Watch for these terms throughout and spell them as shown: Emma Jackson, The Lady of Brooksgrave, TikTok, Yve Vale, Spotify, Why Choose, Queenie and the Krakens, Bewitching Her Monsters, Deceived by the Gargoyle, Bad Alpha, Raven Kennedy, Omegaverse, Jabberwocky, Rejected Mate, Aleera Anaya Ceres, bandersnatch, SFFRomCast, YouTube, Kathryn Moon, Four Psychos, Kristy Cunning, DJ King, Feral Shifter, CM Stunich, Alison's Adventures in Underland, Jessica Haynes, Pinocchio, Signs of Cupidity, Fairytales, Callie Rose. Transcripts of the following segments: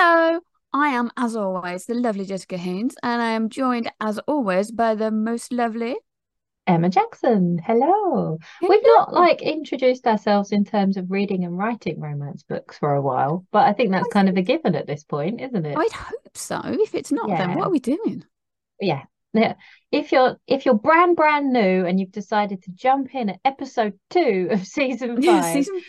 Hello, I am, as always, the lovely Jessica Haynes, and I am joined, as always, by the most lovely Emma Jackson. Hello. We've not, introduced ourselves in terms of reading and writing romance books for a while, but I think that's kind of a given at this point, isn't it? I'd hope so. If it's not, then what are we doing? Yeah. If you're brand new and you've decided to jump in at episode 2 of season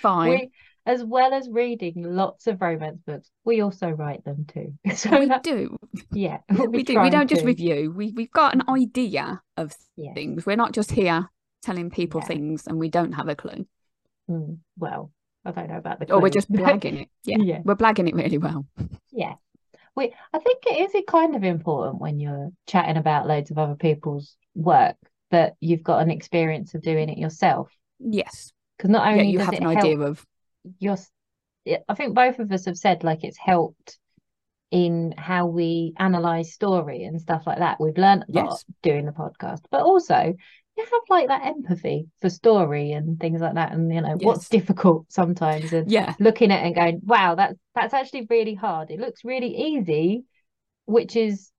5, as well as reading lots of romance books, we also write them too. So we do. Yeah. We do. We don't just review. We've got an idea of things. We're not just here telling people things and we don't have a clue. Well, I don't know about the clue. Or we're just blagging it. Yeah. We're blagging it really well. Yeah. I think it kind of important when you're chatting about loads of other people's work that you've got an experience of doing it yourself. Yes. Because not only you have an idea of... I think both of us have said it's helped in how we analyze story and stuff like that. We've learned a lot doing the podcast, but also you have that empathy for story and things like that, and what's difficult sometimes, and looking at it and going, wow, that's actually really hard. It looks really easy, which is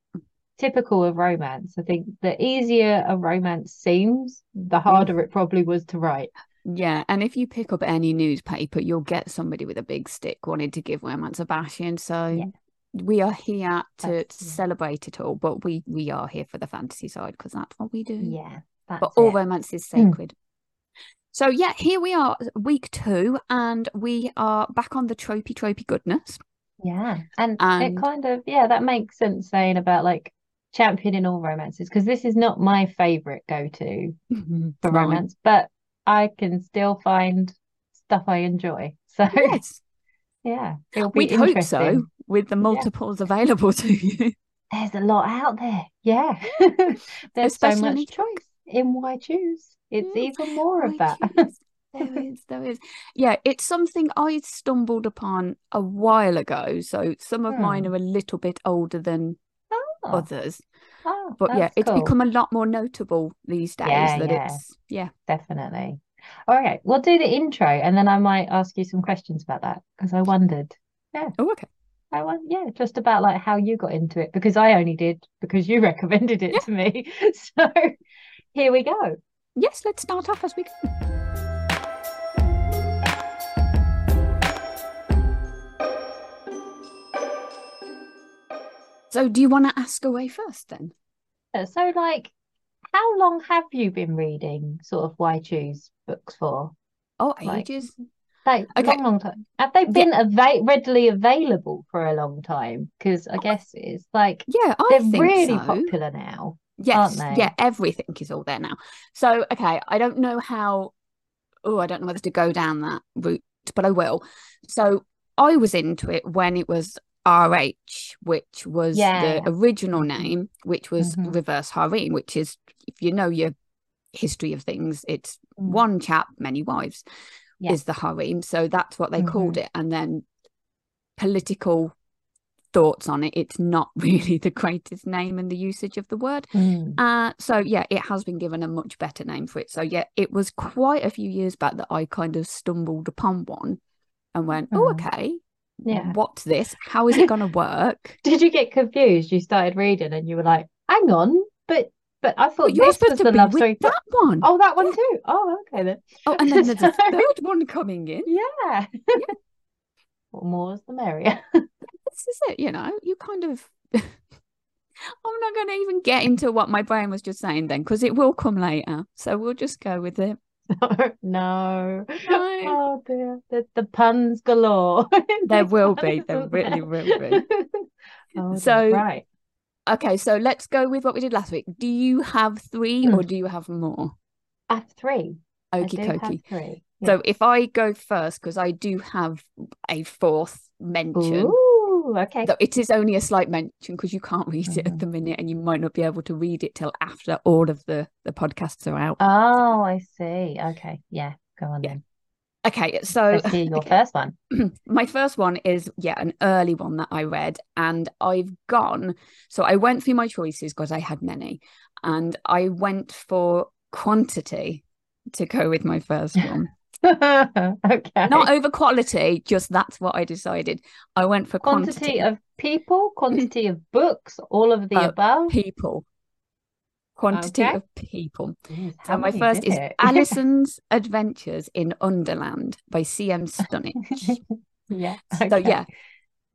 typical of romance. I think the easier a romance seems, the harder it probably was to write. Yeah, and if you pick up any newspaper, you'll get somebody with a big stick wanting to give romance a bashing. So we are here to celebrate it all, but we are here for the fantasy side because that's what we do. Yeah, but all romance is sacred. So here we are, week 2, and we are back on the tropey goodness. Yeah, and it kind of that makes sense saying about championing all romances, because this is not my favourite go-to for romance, but I can still find stuff I enjoy. So, we'd hope so with the multiples available to you. There's a lot out there. Yeah. There's especially so much choice in Why Choose. It's even more of that. There is. Yeah, it's something I stumbled upon a while ago. So some of mine are a little bit older than others. Oh, but it's become a lot more notable these days. Definitely. All right, we'll do the intro and then I might ask you some questions about that, because I wondered. Yeah. Oh, okay. Just about how you got into it, because I only did because you recommended it to me. So here we go. Yes, let's start off as we go. So do you want to ask away first then? So how long have you been reading sort of Why Choose books for? Oh, ages. Long time. Have they been readily available for a long time? Because I guess it's they're really popular now, aren't they? Yeah, everything is all there now. So, I don't know I don't know whether to go down that route, but I will. So I was into it when it was RH, which was the original name, which was reverse harem, which is, if you know your history of things, it's one chap, many wives is the harem. So that's what they called it. And then political thoughts on it, it's not really the greatest name in the usage of the word. It has been given a much better name for it. So it was quite a few years back that I kind of stumbled upon one and went, what's this? How is it going to work? Did you get confused? You started reading and you were like, hang on, but I thought you were supposed to be love story. That one. Oh, that one too. Oh, okay then. Oh, and then there's a third one coming in. Yeah. What more is the merrier? This is it, you kind of... I'm not going to even get into what my brain was just saying then, because it will come later. So we'll just go with it. No. Oh dear. The puns galore. There will be. There really will be. Right. Okay, so let's go with what we did last week. Do you have 3 or do you have more? I have 3. Okie dokie. Yeah. So if I go first, because I do have a 4th mention. Ooh, okay. So it is only a slight mention because you can't read it at the minute, and you might not be able to read it till after all of the podcasts are out. Oh, I see. Okay. Yeah. Go on then. Okay. So let's see your first one. My first one is, an early one that I read, and I went through my choices because I had many, and I went for quantity to go with my first one. Okay. Not over quality, just that's what I decided. I went for quantity of people, quantity of books, all of the above. People. Quantity of people. Yes, so my first is Alison's Adventures in Underland by CM Stunich. Yeah. Okay. So yeah,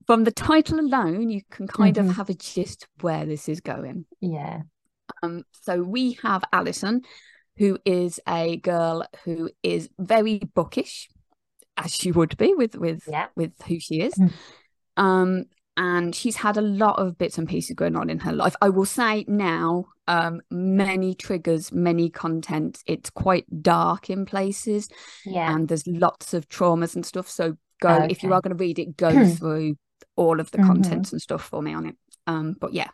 from the title alone, you can kind of have a gist where this is going. Yeah. So we have Alison, who is a girl who is very bookish, as she would be with who she is. And she's had a lot of bits and pieces going on in her life. I will say now, many triggers, many contents. It's quite dark in places. Yeah. And there's lots of traumas and stuff. So go, if you are going to read it, go through all of the contents and stuff for me on it. But yeah,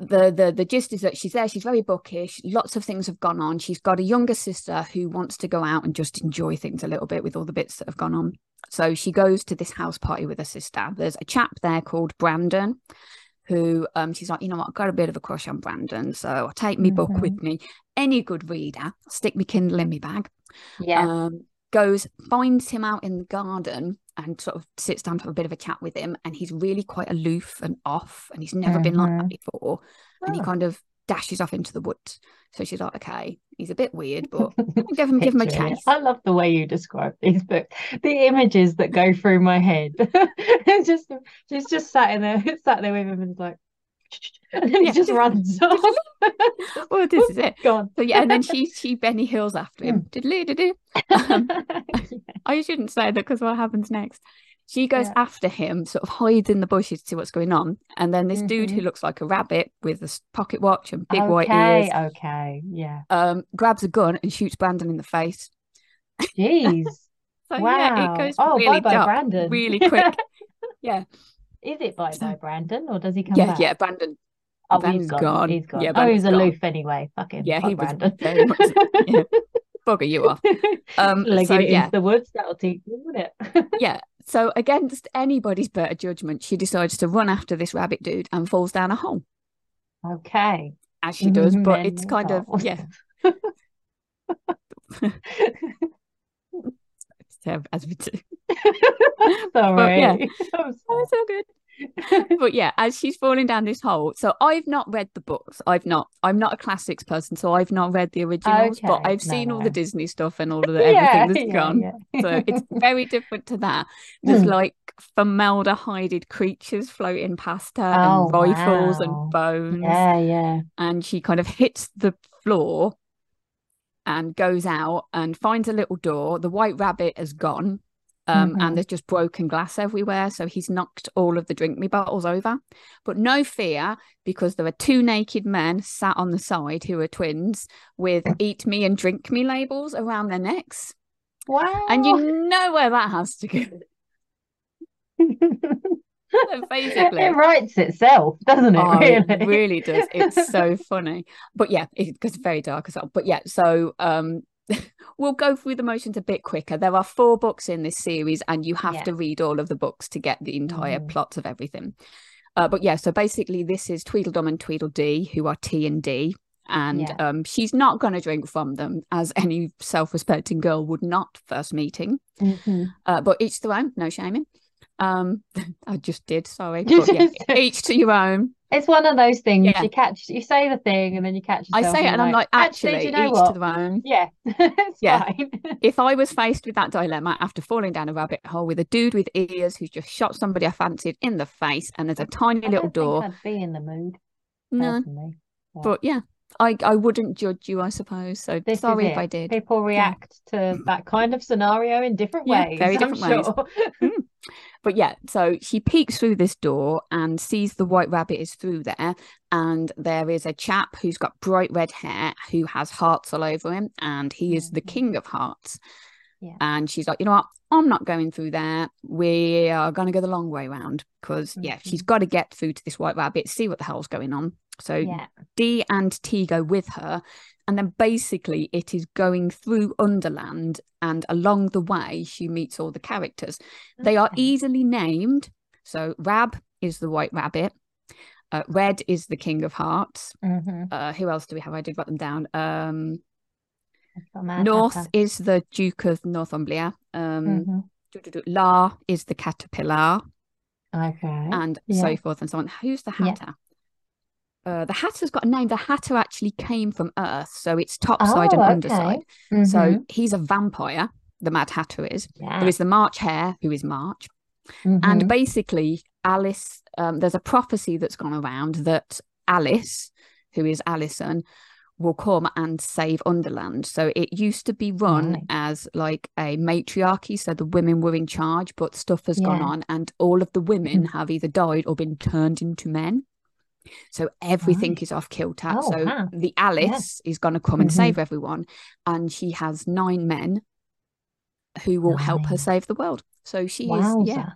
the gist is that she's there, she's very bookish, lots of things have gone on. She's got a younger sister who wants to go out and just enjoy things a little bit with all the bits that have gone on. So she goes to this house party with her sister. There's a chap there called Brandon who she's like, you know what, I've got a bit of a crush on Brandon, so I'll take me book with me. Any good reader, I'll stick me Kindle in me bag. Goes, finds him out in the garden and sort of sits down to have a bit of a chat with him, and he's really quite aloof and off, and he's never been like that before. And he kind of dashes off into the woods. So she's like, okay, he's a bit weird, but give him a chance. I love the way you describe these books. The images that go through my head. She's just sat there with him and is like, and then he just runs off. Well, this is it. God. So yeah, and then she Benny Hills after him. I shouldn't say that because what happens next? She goes after him, sort of hides in the bushes to see what's going on, and then this dude who looks like a rabbit with a pocket watch and big white ears. Grabs a gun and shoots Brandon in the face. Jeez. So wow. Yeah, it goes really bye Brandon. Really quick. Yeah. Is it by Brandon, or does he come back? Yeah, Brandon. Oh, Brandon's gone. He's gone. Yeah, Brandon's he's aloof anyway. Fucking he was very much, bugger you off. Into the woods, that'll teach you, wouldn't it? So against anybody's better judgment, she decides to run after this rabbit dude and falls down a hole. Okay. As she does, but it's kind of, as we do. Sorry. It's all good. But yeah, as she's falling down this hole, so I've not read the books. I'm not a classics person, so I've not read the originals, but I've seen all the Disney stuff and all of the everything that's gone. Yeah. So it's very different to that. There's like formaldehyde creatures floating past her and rifles and bones. Yeah. And she kind of hits the floor and goes out and finds a little door. The white rabbit has gone, and there's just broken glass everywhere. So he's knocked all of the drink me bottles over. But no fear, because there are two naked men sat on the side who are twins with eat me and drink me labels around their necks. Wow. And you know where that has to go. So basically, it writes itself, doesn't it? It really does. It's so funny. But yeah, it's very dark as well. But yeah, so we'll go through the motions a bit quicker. There are 4 books in this series, and you have to read all of the books to get the entire plot of everything. But yeah, so basically this is Tweedledum and Tweedledee, who are T and D, and she's not going to drink from them, as any self-respecting girl would not first meeting. But each their own, no shaming. I just did, sorry. But yeah, each to your own. It's one of those things. You say the thing and then you catch yourself. I say it and I'm like, actually you know each to their own. Yeah. It's fine. If I was faced with that dilemma after falling down a rabbit hole with a dude with ears who's just shot somebody I fancied in the face and there's a tiny little door, I'd be in the mood. No. Yeah. But yeah, I wouldn't judge you, I suppose. So this sorry if I did. People react to that kind of scenario in different ways. Very different ways. But yeah, so she peeks through this door and sees the white rabbit is through there, and there is a chap who's got bright red hair who has hearts all over him, and he is the king of hearts. Yeah. And she's like, you know what, I'm not going through there. We are going to go the long way round because, she's got to get through to this white rabbit, see what the hell's going on. So D and T go with her. And then basically it is going through Underland, and along the way she meets all the characters. They are easily named. So Rab is the white rabbit. Red is the king of hearts. Who else do we have? I did write them down. North is the Duke of Northumbria. La is the caterpillar. Okay. And so forth and so on. Who's the Hatter? Yeah. The Hatter's got a name. The Hatter actually came from Earth, so it's topside and underside. Mm-hmm. So he's a vampire, the Mad Hatter is. Yeah. There is the March Hare, who is March. Mm-hmm. And basically, Alice, there's a prophecy that's gone around that Alice, who is Alison, will come and save Underland. So it used to be run as like a matriarchy, so the women were in charge, but stuff has gone on and all of the women have either died or been turned into men, so everything is off kilter. The Alice is going to come and save everyone, and she has 9 men who will help her save the world. So she is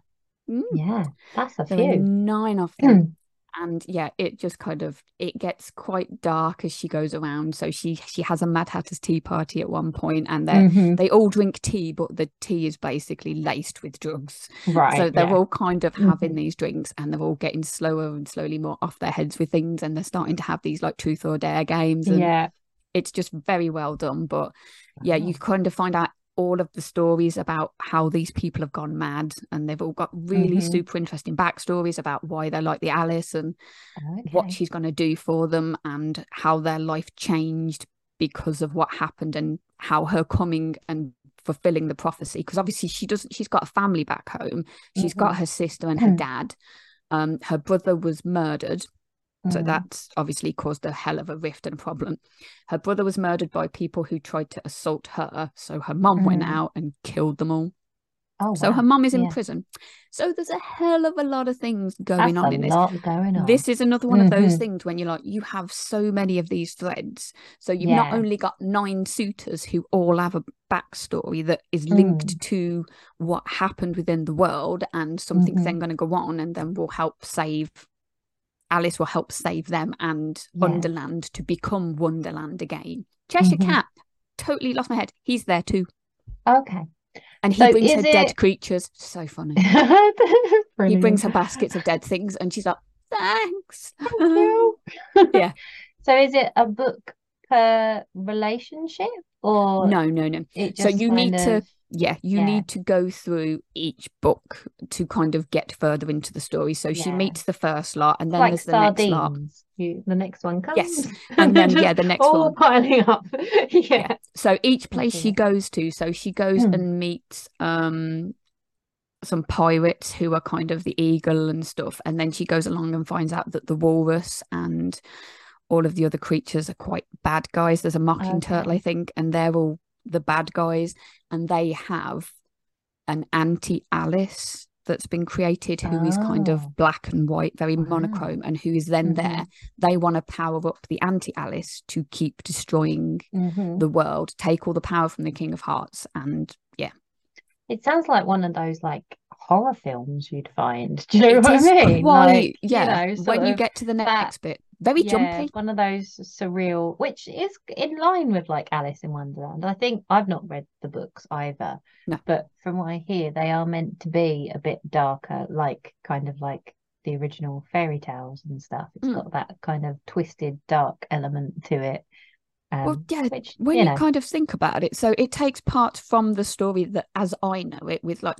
that's a few, 9 of them. And yeah, it just kind of, it gets quite dark as she goes around. So she has a Mad Hatter's tea party at one point, and they all drink tea, but the tea is basically laced with drugs. Right. So they're all kind of having these drinks, and they're all getting slower and slowly more off their heads with things, and they're starting to have these like truth or dare games. And it's just very well done. But yeah, you kind of find out all of the stories about how these people have gone mad, and they've all got really super interesting backstories about why they're like the Alice, and what she's going to do for them, and how their life changed because of what happened, and how her coming and fulfilling the prophecy, because obviously she's got a family back home. She's got her sister and her dad. Her brother was murdered, so that's obviously caused a hell of a rift and problem. Her brother was murdered by people who tried to assault her, so her mum went out and killed them all. So her mum is in prison. So there's a hell of a lot of things going on in this. This is another one of those things when you're like, you have so many of these threads. So you've not only got 9 suitors who all have a backstory that is linked to what happened within the world, and something's then going to go on, and then will help save Alice will help save them and Underland to become Wonderland again. Cheshire Cat, totally lost my head. He's there too. Okay. And he brings her dead creatures. So funny. He brings her baskets of dead things, and she's like, thanks. Thank you. So is it a book per relationship, or? No. So you need to... you need to go through each book to kind of get further into the story. So she meets the first lot, and then like there's the next lot. The next one comes. And then the next one. All piling up. So each place she goes to, so she goes and meets some pirates who are kind of the eagle and stuff, and then she goes along and finds out that the walrus and all of the other creatures are quite bad guys. There's a mocking turtle, I think, and they're all the bad guys, and they have an anti-Alice that's been created who is kind of black and white, very monochrome, and who is then there. They want to power up the anti-Alice to keep destroying the world, take all the power from the King of Hearts. And it sounds like one of those like horror films you'd find. Do you know what I mean? Like, you know, when you get to the next bit, very jumpy. One of those surreal, which is in line with like Alice in Wonderland. I think I've not read the books either, but from what I hear, they are meant to be a bit darker, like kind of like the original fairy tales and stuff. It's got that kind of twisted, dark element to it. Well, which, when you kind of think about it, so it takes parts from the story that, as I know it, with like,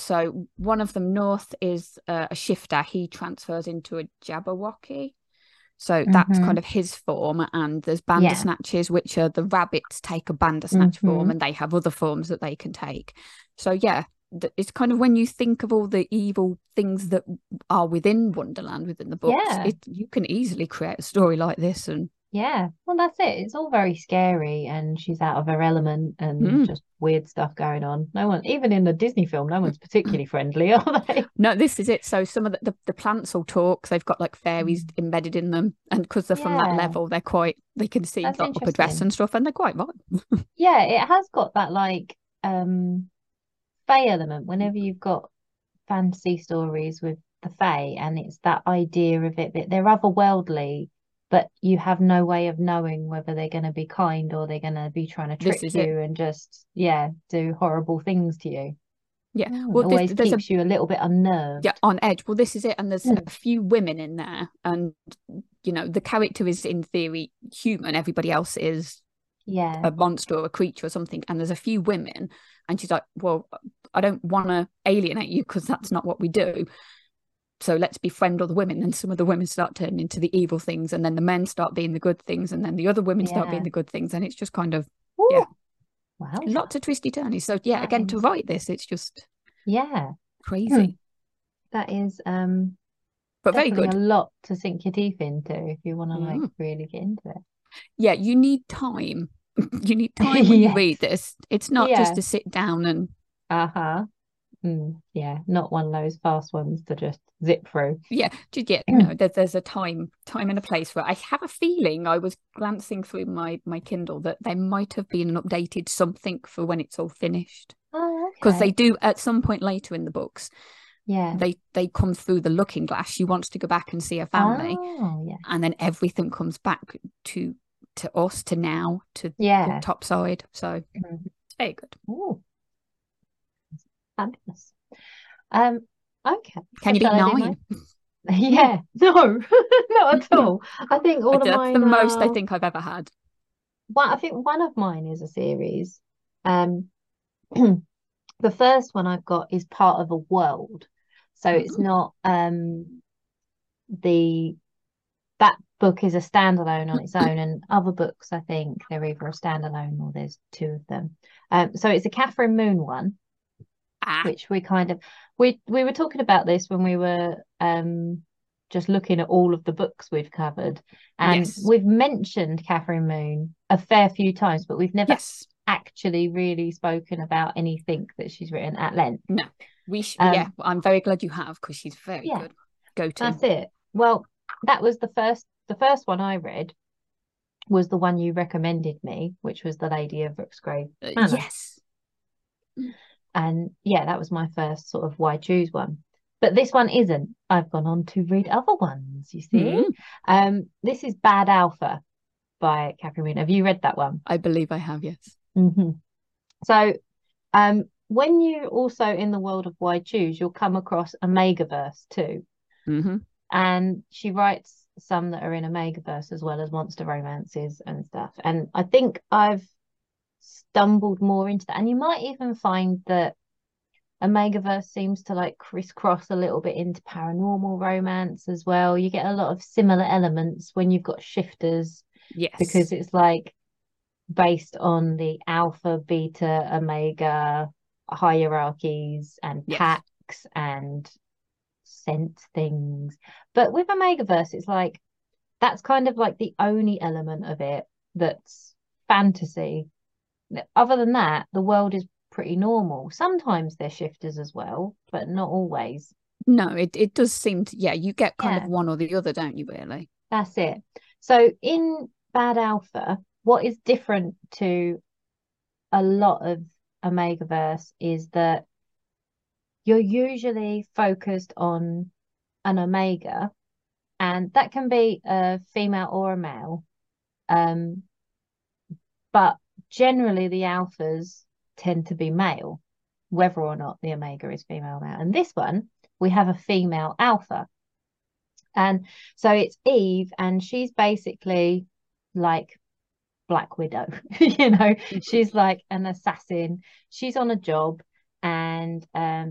so one of them, North, is a shifter. He transfers into a Jabberwocky. So that's kind of his form, and there's bandersnatches, which are the rabbits take a bandersnatch form, and they have other forms that they can take. So it's kind of when you think of all the evil things that are within Wonderland, within the books, you can easily create a story like this. And well, that's it. It's all very scary, and she's out of her element, and just weird stuff going on. No one, even in the Disney film, no one's particularly friendly, are they? No, this is it. So some of the plants all talk. They've got like fairies embedded in them, and because they're from that level, they're quite, they can see like, up a dress and stuff, and they're quite right. It has got that like fae element whenever you've got fantasy stories with the fae, and it's that idea of it that they're otherworldly, but you have no way of knowing whether they're going to be kind or they're going to be trying to trick you and just, do horrible things to you. Well, always keeps you a little bit unnerved. On edge. Well, this is it. And there's a few women in there. And, you know, the character is in theory human. Everybody else is yeah, a monster or a creature or something, and there's a few women, and she's like, well, I don't want to alienate you because that's not what we do, so let's befriend all the women. And some of the women start turning into the evil things, and then the men start being the good things, and then the other women start being the good things, and it's just kind of wow, lots of twisty turnies. So yeah, again, to write this, it's just crazy. That is but very good, a lot to sink your teeth into if you want to like really get into it. Yeah, you need time. You need time when you read this. It's not just to sit down and not one of those fast ones to just zip through. No, there's a time and a place for it. I have a feeling, I was glancing through my Kindle, that there might have been an updated something for when it's all finished, because they do at some point later in the books. Yeah, they come through the looking glass. She wants to go back and see her family, and then everything comes back to us, to now, to the top side. So it's very good. Ooh. Fabulous. Okay. Can you beat 9? Yeah, no, not at all. I think all of mine. That's the most I think I've ever had. Well, I think one of mine is a series. The first one I've got is part of a world, so it's not that book is a standalone on its own, and other books I think they're either a standalone or there's two of them. So it's a Kathryn Moon one, which we kind of we were talking about this when we were just looking at all of the books we've covered, and we've mentioned Kathryn Moon a fair few times, but we've never actually really spoken about anything that she's written at length. No, we should. I'm very glad you have, because she's very good go-to. That's it. Well, that was the first one I read was the one you recommended me, which was The Lady of Brooksgrave. Yes. And yeah, that was my first sort of Why Choose one. But this one isn't. I've gone on to read other ones, you see. This is Bad Alpha by Kathryn Moon. Have you read that one? I believe I have, yes. So when you also in the world of Why Choose, you'll come across Omegaverse too, and she writes some that are in Omegaverse as well as monster romances and stuff, and I think I've stumbled more into that. And you might even find that Omegaverse seems to like crisscross a little bit into paranormal romance as well. You get a lot of similar elements when you've got shifters, because it's like based on the alpha, beta, omega hierarchies and packs and scent things. But with Omegaverse, it's like that's kind of like the only element of it that's fantasy. Other than that, the world is pretty normal. Sometimes they're shifters as well, but not always. No, it does seem to, you get kind of one or the other, don't you, really? That's it. So in Bad Alpha, what is different to a lot of Omegaverse is that you're usually focused on an Omega, and that can be a female or a male. But generally the Alphas tend to be male, whether or not the Omega is female or male. And this one, we have a female Alpha. And so it's Yve, and she's basically like Black Widow. You know, she's like an assassin. She's on a job, and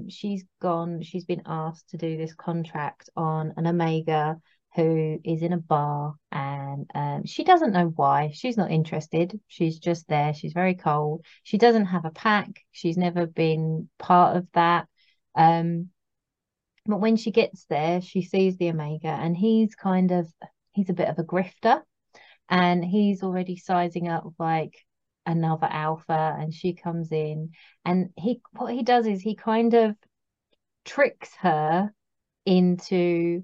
she's been asked to do this contract on an Omega who is in a bar, and she doesn't know why. She's not interested. She's just there. She's very cold. She doesn't have a pack. She's never been part of that. But when she gets there, she sees the Omega, and he's a bit of a grifter. And he's already sizing up like another alpha, and she comes in, and what he does is he kind of tricks her into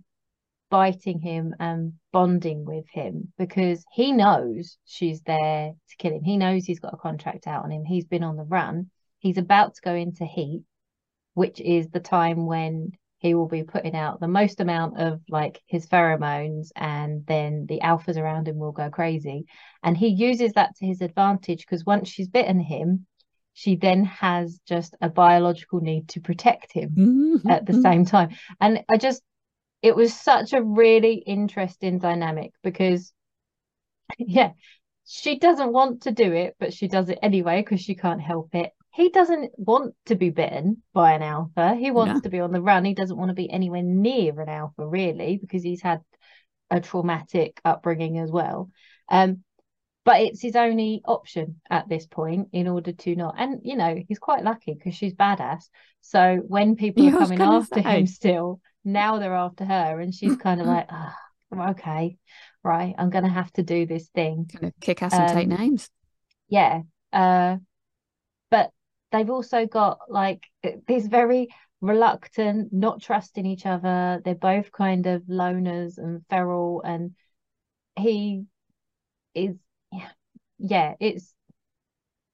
biting him and bonding with him, because he knows she's there to kill him. He knows he's got a contract out on him. He's been on the run. He's about to go into heat, which is the time when he will be putting out the most amount of like his pheromones, and then the alphas around him will go crazy. And he uses that to his advantage, because once she's bitten him, she then has just a biological need to protect him at the same time. And it was such a really interesting dynamic, because She doesn't want to do it, but she does it anyway because she can't help it. He doesn't want to be bitten by an alpha. He wants to be on the run. He doesn't want to be anywhere near an alpha, really, because he's had a traumatic upbringing as well. But it's his only option at this point in order to not. And, you know, he's quite lucky because she's badass. So when people are coming after him still, now they're after her. And she's kind of like, oh, okay, right. I'm going to have to do this thing. Kind of kick ass and take names. Yeah. But they've also got like this very reluctant, not trusting each other. They're both kind of loners and feral. And he is... Yeah, it's,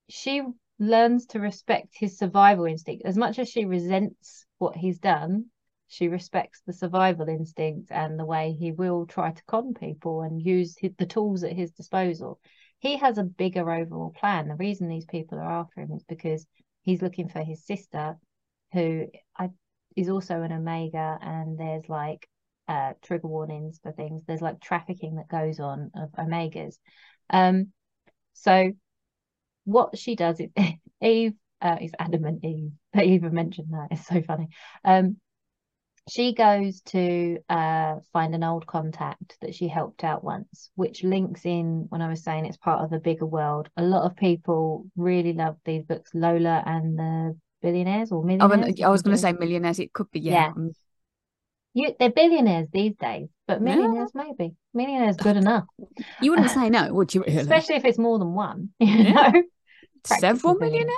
she learns to respect his survival instinct. As much as she resents what he's done, she respects the survival instinct and the way he will try to con people and use the tools at his disposal. He has a bigger overall plan. The reason these people are after him is because he's looking for his sister, who is also an Omega, and there's like trigger warnings for things. There's like trafficking that goes on of Omegas. So what she does is Yve is adamant Yve, but Yve mentioned that, it's so funny. She goes to find an old contact that she helped out once, which links in when I was saying it's part of the bigger world. A lot of people really love these books, Lola and the Billionaires or Millionaires. I was going to say Millionaires, it could be, yeah. They're billionaires these days, but millionaires maybe. Millionaires good enough. You wouldn't say no, would you? Really? Especially if it's more than one. You know? Several millionaires?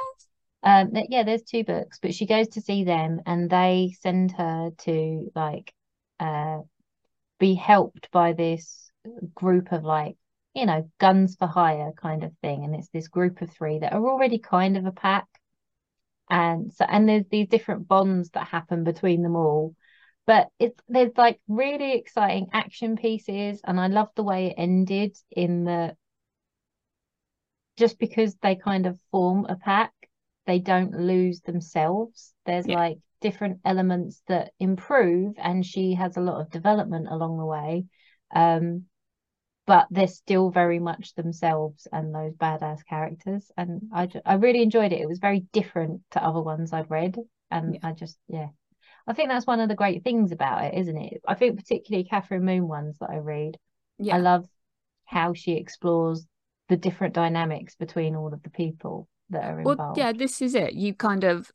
Yeah, there's two books, but she goes to see them and they send her to like be helped by this group of like, you know, guns for hire kind of thing. And it's this group of three that are already kind of a pack. And there's these different bonds that happen between them all. But there's like really exciting action pieces, and I love the way it ended in the, just because they kind of form a pack, they don't lose themselves. There's like different elements that improve, and she has a lot of development along the way, but they're still very much themselves and those badass characters. And I really enjoyed it. It was very different to other ones I've read, and I think that's one of the great things about it, isn't it? I think particularly Kathryn Moon ones that I read. Yeah. I love how she explores the different dynamics between all of the people that are involved. Well, yeah, this is it. You kind of,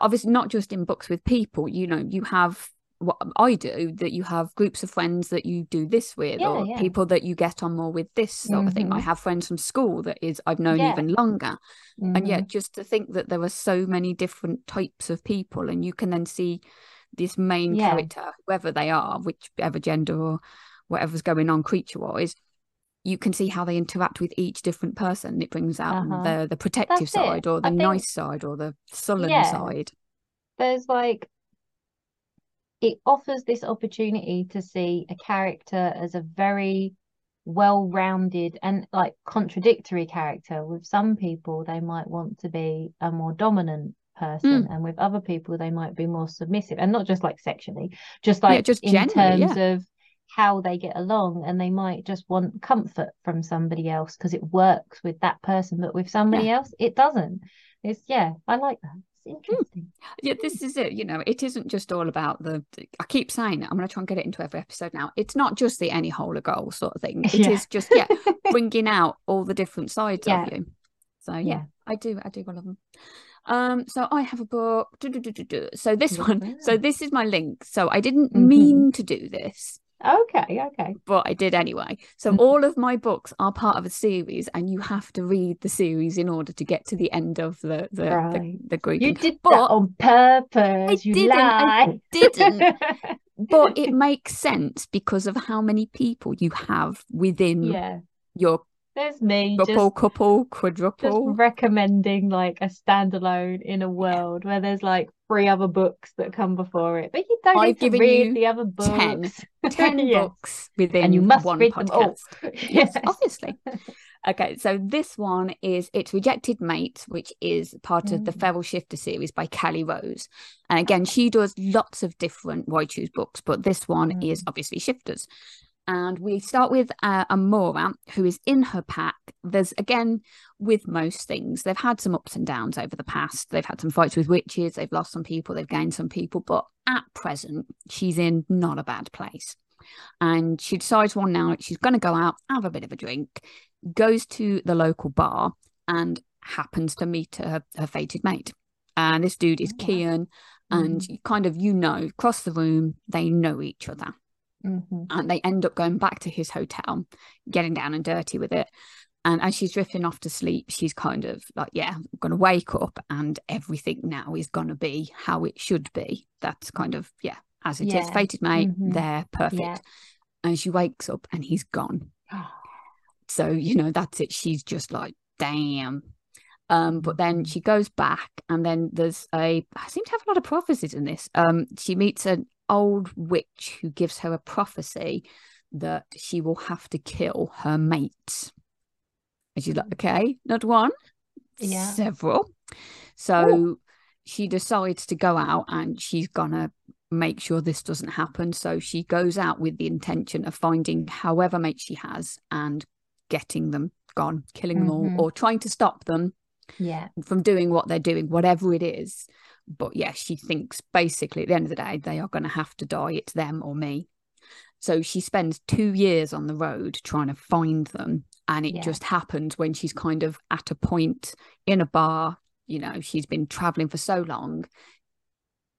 obviously not just in books with people, you know, you have what I do, that you have groups of friends that you do this with, or people that you get on more with this sort of thing. I have friends from school that is I've known even longer. And yet just to think that there are so many different types of people, and you can then see this main character, whoever they are, whichever gender or whatever's going on creature-wise, you can see how they interact with each different person. It brings out the protective side or the nice side or the sullen side. There's like, it offers this opportunity to see a character as a very well-rounded and like contradictory character. With some people, they might want to be a more dominant person, and with other people, they might be more submissive, and not just like sexually, just like just in terms of how they get along, and they might just want comfort from somebody else because it works with that person, but with somebody else, it doesn't. It's, I like that. Interesting. Yeah, this is it. You know, it isn't just all about the, I keep saying it, I'm going to try and get it into every episode now, it's not just the any hole or goal sort of thing. It is just bringing out all the different sides of you. So I do love them. So I have a book. So this one, so this is my link. So I didn't mean to do this. Okay. But I did anyway. So all of my books are part of a series, and you have to read the series in order to get to the end of the grouping. You did that on purpose. I didn't. But it makes sense because of how many people you have within your. There's me, couple, quadruple, just recommending like a standalone in a world where there's like 3 other books that come before it, but you don't need to read the other books. 10 books within, and you must read them all. Yes, obviously. Okay, so this one is Rejected Mate, which is part of the Feral Shifter series by Callie Rose. And again, she does lots of different Why Choose books, but this one is obviously Shifters. And we start with Amora, who is in her pack. There's, again, with most things, they've had some ups and downs over the past. They've had some fights with witches, they've lost some people, they've gained some people, but at present, she's in not a bad place. And she decides one night that she's going to go out, have a bit of a drink, goes to the local bar and happens to meet her fated mate. And this dude is Kian, and across the room, they know each other. Mm-hmm. And they end up going back to his hotel, getting down and dirty with it. And as she's drifting off to sleep, she's kind of like, yeah, I'm going to wake up and everything now is going to be how it should be. That's kind of, yeah, as it is. Fated mate, they're perfect. Yeah. And she wakes up and he's gone. So, that's it. She's just like, damn. But then she goes back, and then there's I seem to have a lot of prophecies in this. She meets an old witch who gives her a prophecy that she will have to kill her mates. And she's like, okay, not one, several. So she decides to go out and she's going to make sure this doesn't happen. So she goes out with the intention of finding however mate she has and getting them gone, killing them all, or trying to stop them from doing what they're doing, whatever it is. But yeah, she thinks basically at the end of the day, they are going to have to die. It's them or me. So she spends 2 years on the road trying to find them. And it just happens when she's kind of at a point in a bar, she's been traveling for so long.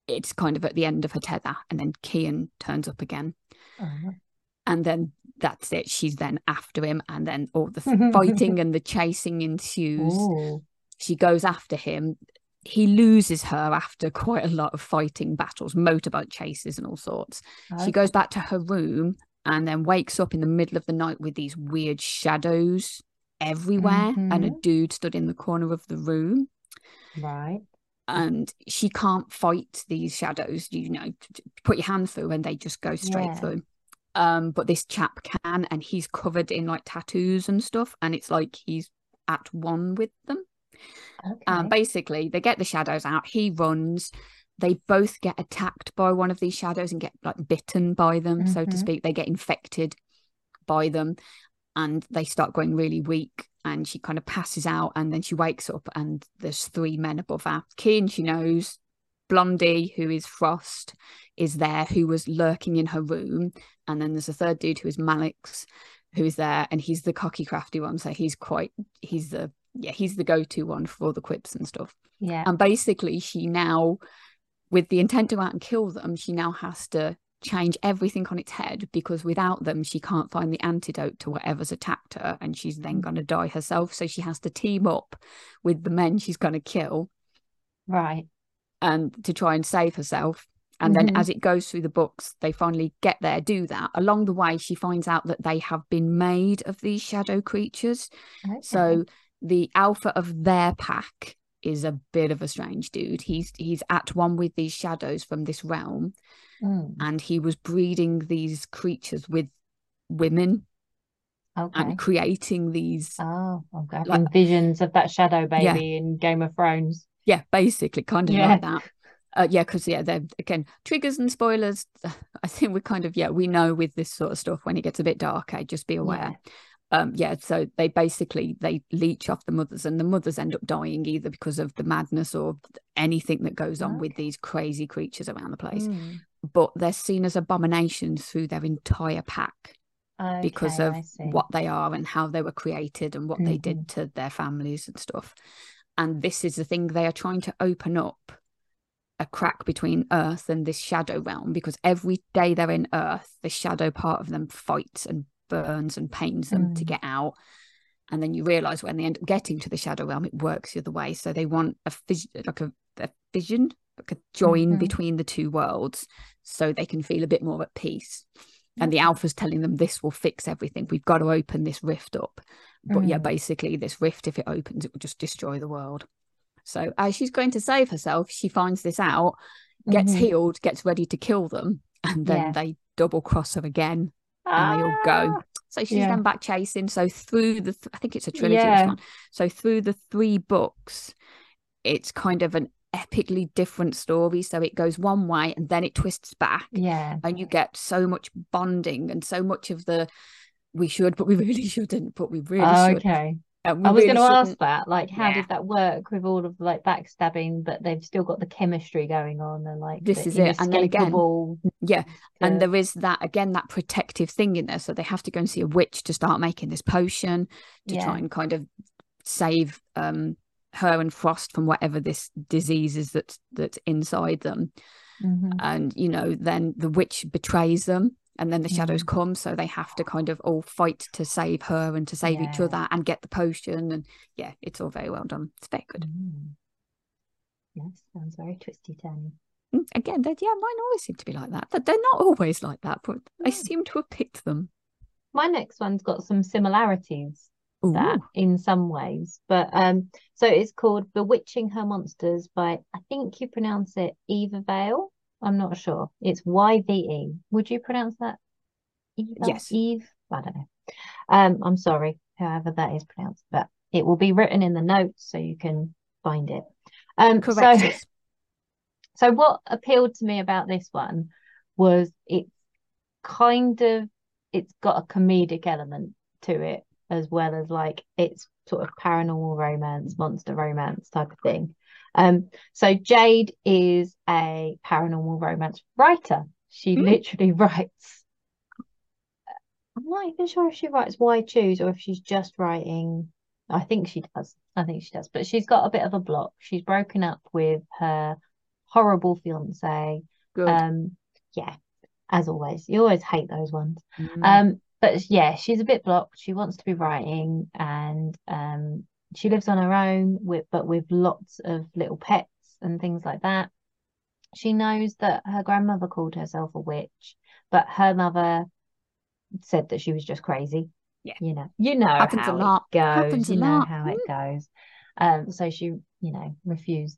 It's kind of at the end of her tether. And then Kian turns up again. Uh-huh. And then that's it. She's then after him. And then all the fighting and the chasing ensues. Ooh. She goes after him. He loses her after quite a lot of fighting battles, motorbike chases and all sorts. Okay. She goes back to her room and then wakes up in the middle of the night with these weird shadows everywhere and a dude stood in the corner of the room. Right. And she can't fight these shadows, put your hand through and they just go straight through. But this chap can, and he's covered in like tattoos and stuff, and it's like he's at one with them. Okay. Basically they get the shadows out, he runs, they both get attacked by one of these shadows and get like bitten by them, so to speak. They get infected by them and they start going really weak, and she kind of passes out, and then she wakes up and there's three men above her. Keen, she knows. Blondie, who is Frost, is there, who was lurking in her room, and then there's a third dude who is Malix, who is there, and he's the cocky crafty one, so he's the go-to one for all the quips and stuff. Yeah. And basically she now, with the intent to go out and kill them, she now has to change everything on its head, because without them she can't find the antidote to whatever's attacked her, and she's then going to die herself. So she has to team up with the men she's going to kill. Right. And to try and save herself. And then as it goes through the books, they finally get there, do that. Along the way, she finds out that they have been made of these shadow creatures. Okay. So the alpha of their pack is a bit of a strange dude. He's at one with these shadows from this realm, and he was breeding these creatures with women and creating these having visions of that shadow baby in Game of Thrones. Yeah, basically, kind of like that. Because, they're, again, triggers and spoilers. I think we kind of, we know with this sort of stuff when it gets a bit dark, just be aware. So they basically, they leech off the mothers, and the mothers end up dying either because of the madness or anything that goes on with these crazy creatures around the place. But they're seen as abominations through their entire pack because of what they are and how they were created and what they did to their families and stuff. And this is the thing, they are trying to open up a crack between Earth and this shadow realm, because every day they're in Earth, the shadow part of them fights and burns and pains them to get out. And then you realise when they end up getting to the shadow realm, it works the other way. So they want a join between the two worlds so they can feel a bit more at peace. And the alpha's telling them this will fix everything. We've got to open this rift up. But basically this rift, if it opens, it will just destroy the world. So as she's going to save herself, she finds this out, gets healed, gets ready to kill them. And then they double cross her again. And they all go. So she's then back chasing. So through the, I think it's a trilogy. Yeah. So through the three books, it's kind of an epically different story, so it goes one way and then it twists back, and you get so much bonding and so much of the we should but we really shouldn't, but we really should. Okay, I was really going to ask that, like, how did that work with all of like backstabbing, but they've still got the chemistry going on and like this is it, and then again and there is that again that protective thing in there, so they have to go and see a witch to start making this potion to try and kind of save her and Frost from whatever this disease is that's inside them. And you know, then the witch betrays them and then the shadows come, so they have to kind of all fight to save her and to save each other and get the potion, and it's all very well done. It's very good. Yes, sounds very twisty-turny. Again, yeah, mine always seem to be like that, but they're not always like that, but I seem to have picked them. My next one's got some similarities that in some ways, but so it's called Bewitching Her Monsters by, I think you pronounce it Yve Vale, I'm not sure, it's YVE, would you pronounce that Eva? Yes, Eve, I don't know, I'm sorry however that is pronounced, but it will be written in the notes so you can find it. Correct. So what appealed to me about this one was it's got a comedic element to it, as well as like it's sort of paranormal romance, monster romance type of thing. So Jade is a paranormal romance writer. She literally writes, I'm not even sure if she writes Why Choose or if she's just writing, I think she does, but she's got a bit of a block. She's broken up with her horrible fiance. Good. Yeah, as always, you always hate those ones. But yeah, she's a bit blocked. She wants to be writing, and she lives on her own, but with lots of little pets and things like that. She knows that her grandmother called herself a witch, but her mother said that she was just crazy. Yeah, you know happens how a lot. It goes. Happens you a know lot. How it goes. So she, refused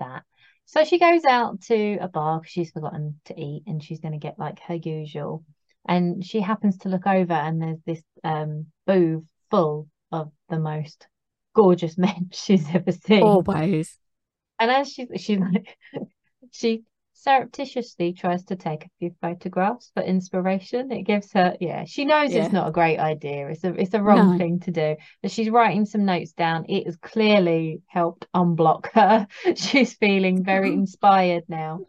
that. So she goes out to a bar because she's forgotten to eat, and she's going to get like her usual. And she happens to look over, and there's this booth full of the most gorgeous men she's ever seen. Always. And as she surreptitiously tries to take a few photographs for inspiration. It gives her, she knows it's not a great idea. It's a wrong thing to do. But she's writing some notes down. It has clearly helped unblock her. She's feeling very inspired now.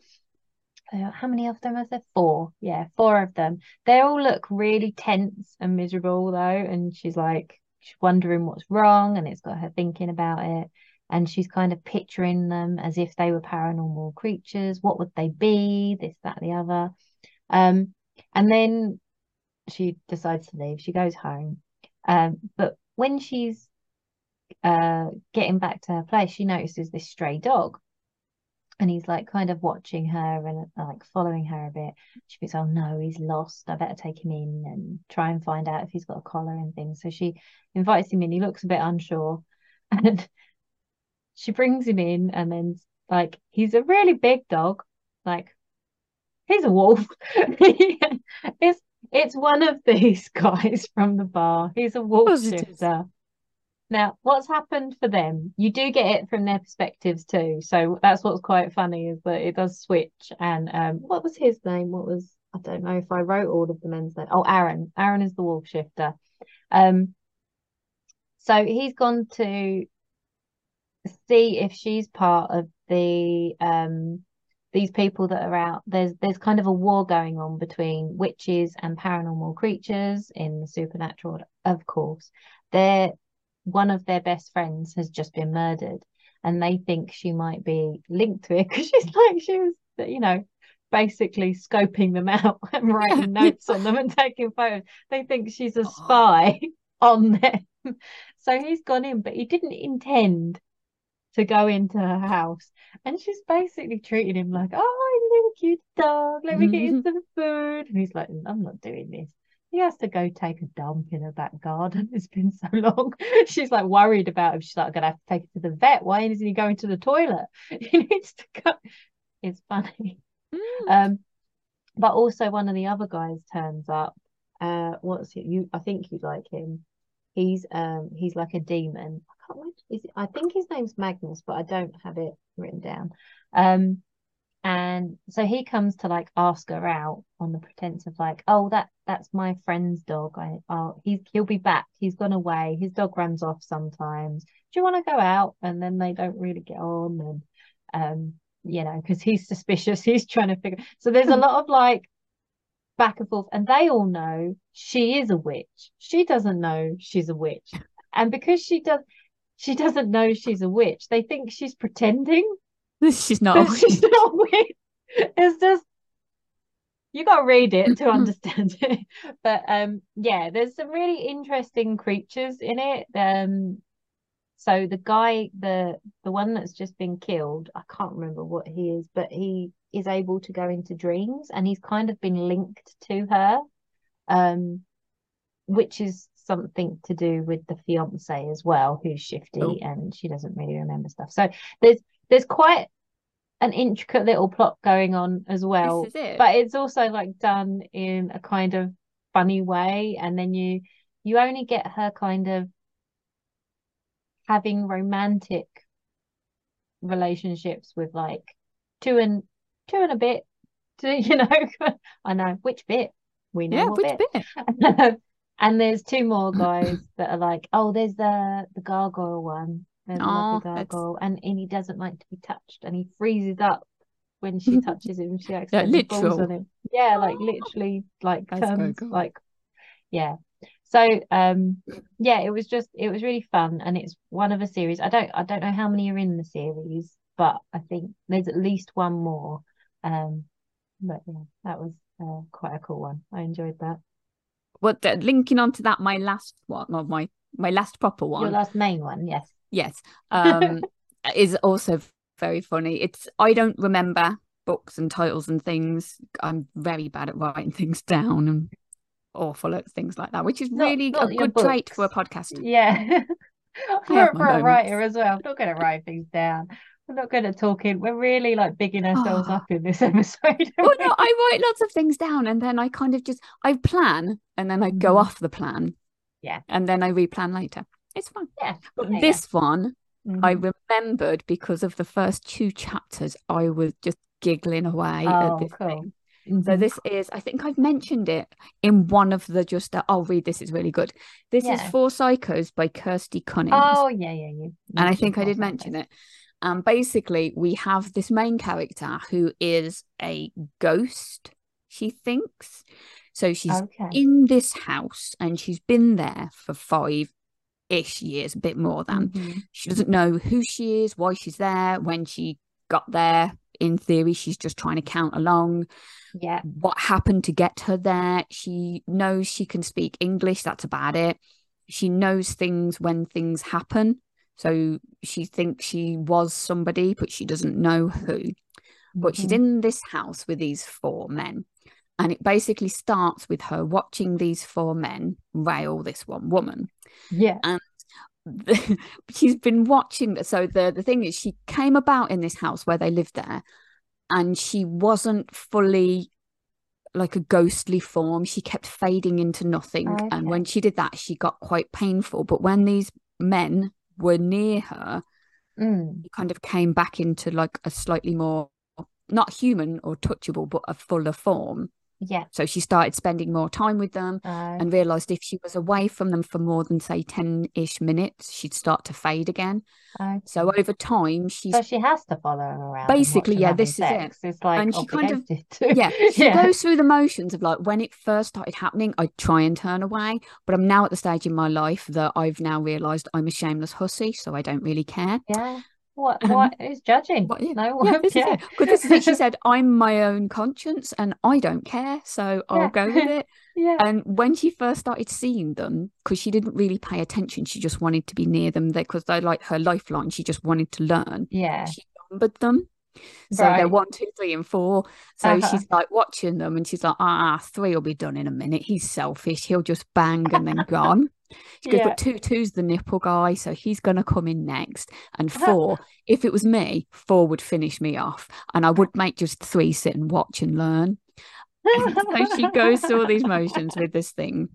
How many of them are there? Four. Yeah, four of them. They all look really tense and miserable though, and she's wondering what's wrong, and it's got her thinking about it, and she's kind of picturing them as if they were paranormal creatures. What would they be? This, that, the other. And then she decides to leave. She goes home. But when she's getting back to her place, she notices this stray dog. And he's like kind of watching her and like following her a bit. She thinks, oh no, he's lost. I better take him in and try and find out if he's got a collar and things. So she invites him in. He looks a bit unsure. And she brings him in, and then like, he's a really big dog. Like, he's a wolf. It's one of these guys from the bar. He's a wolf shifter. Now, what's happened for them, you do get it from their perspectives too. So that's what's quite funny, is that it does switch. And what was his name? I don't know if I wrote all of the men's names. Oh, Aaron. Aaron is the wolf shifter. So he's gone to see if she's part of the these people that are out. There's kind of a war going on between witches and paranormal creatures in the supernatural, of course. One of their best friends has just been murdered, and they think she might be linked to it because she was, basically scoping them out and writing notes on them and taking photos. They think she's a spy on them. So he's gone in, but he didn't intend to go into her house. And she's basically treating him like, oh, you're a cute dog. Let me get you some food. And he's like, I'm not doing this. He has to go take a dump in her back garden. It's been so long. She's like worried about him. She's like, I'm gonna have to take him to the vet. Why isn't he going to the toilet? He needs to go. It's funny. But also one of the other guys turns up. I think you'd like him. He's like a demon. I I think his name's Magnus, but I don't have it written down. And so he comes to like ask her out on the pretense of like, oh, that's my friend's dog. He'll be back. He's gone away. His dog runs off sometimes. Do you want to go out? And then they don't really get on, and you know, because he's suspicious. He's trying to figure. So there's a lot of like back and forth, and they all know she is a witch. She doesn't know she's a witch, and because she doesn't know she's a witch, they think she's pretending. She's not. She's not a witch. It's just, you got to read it to understand it. But yeah, there's some really interesting creatures in it. So the guy, the one that's just been killed, I can't remember what he is, but he is able to go into dreams, and he's kind of been linked to her, which is something to do with the fiance as well, who's shifty and she doesn't really remember stuff. So there's quite an intricate little plot going on as well. This is it. But it's also like done in a kind of funny way, and then you only get her kind of having romantic relationships with like two and a bit, you know. I know which bit. We know which bit. And there's two more guys that are like, oh, there's the gargoyle one. There's the gargoyle, and he doesn't like to be touched, and he freezes up when she touches him. She accidentally falls on him. Yeah, like literally, like comes, like, yeah. So yeah, it was really fun, and it's one of a series. I don't know how many are in the series, but I think there's at least one more. But yeah, that was quite a cool one. I enjoyed that. Well, linking on to that, my last one, or my last proper one. Your last main one, yes. Yes, is also very funny. I don't remember books and titles and things. I'm very bad at writing things down and awful at things like that, which is really not a good trait for a podcast. Yeah, for a writer as well. I'm not going to write things down. We're not good at talking. We're really like bigging ourselves up in this episode. Well, no, I write lots of things down, and then I kind of just plan, and then I go off the plan. Yeah, and then I replan later. It's fun. Yeah, but this one I remembered because of the first two chapters. I was just giggling away at this thing. So this is, I think I've mentioned it in one of the I'll read this, it's really good. This is Four Psychos by Kristy Cunning. Oh yeah. And I think I did mention it. Basically, we have this main character who is a ghost, she thinks. So she's in this house, and she's been there for 5-ish years, a bit more than. She doesn't know who she is, why she's there, when she got there. In theory, she's just trying to count along. Yeah. What happened to get her there? She knows she can speak English. That's about it. She knows things when things happen. So she thinks she was somebody, but she doesn't know who. But she's in this house with these four men. And it basically starts with her watching these four men rail this one woman. Yeah. And she's been watching. So the thing is, she came about in this house where they lived there, and she wasn't fully like a ghostly form. She kept fading into nothing. And when she did that, she got quite painful. But when these men were near her, she kind of came back into like a slightly more, not human or touchable, but a fuller form. Yeah. So she started spending more time with them and realised if she was away from them for more than, say, 10-ish minutes, she'd start to fade again. So over time, So she has to follow them around. Basically, yeah, this is it. It's like, and she kind of, she goes through the motions of like, when it first started happening, I'd try and turn away. But I'm now at the stage in my life that I've now realised I'm a shameless hussy, so I don't really care. Yeah. What is judging? This is it. She said, I'm my own conscience and I don't care, so I'll go with it. And when she first started seeing them, because she didn't really pay attention, she just wanted to be near them because they're like her lifeline. She just wanted to learn. Yeah. She numbered them. So they're 1, 2, 3, and 4. So she's like watching them, and she's like, 3 will be done in a minute. He's selfish. He'll just bang and then gone. She goes, but 2's the nipple guy, so he's going to come in next. And 4, if it was me, 4 would finish me off, and I would make just 3 sit and watch and learn. And so she goes through all these motions with this thing.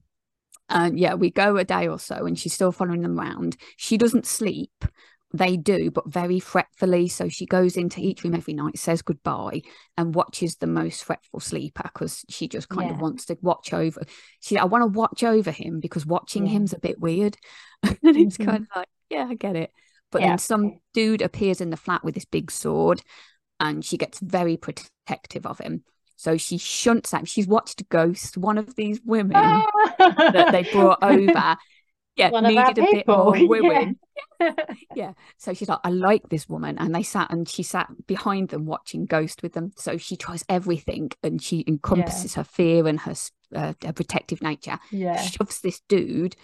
Yeah, we go a day or so and she's still following them around. She doesn't sleep. They do, but very fretfully. So she goes into each room every night, says goodbye, and watches the most fretful sleeper because she just kind of wants to watch over. She, I want to watch over him because watching him's a bit weird. And it's kind of like, yeah, I get it. But then some dude appears in the flat with this big sword and she gets very protective of him. So she shunts him. She's watched Ghost, one of these women that they brought over. Yeah, one needed a bit more women. Yeah. So she's like, I like this woman. And they sat, and she sat behind them watching Ghost with them. So she tries everything, and she encompasses her fear and her protective nature. Yeah. Shoves this dude,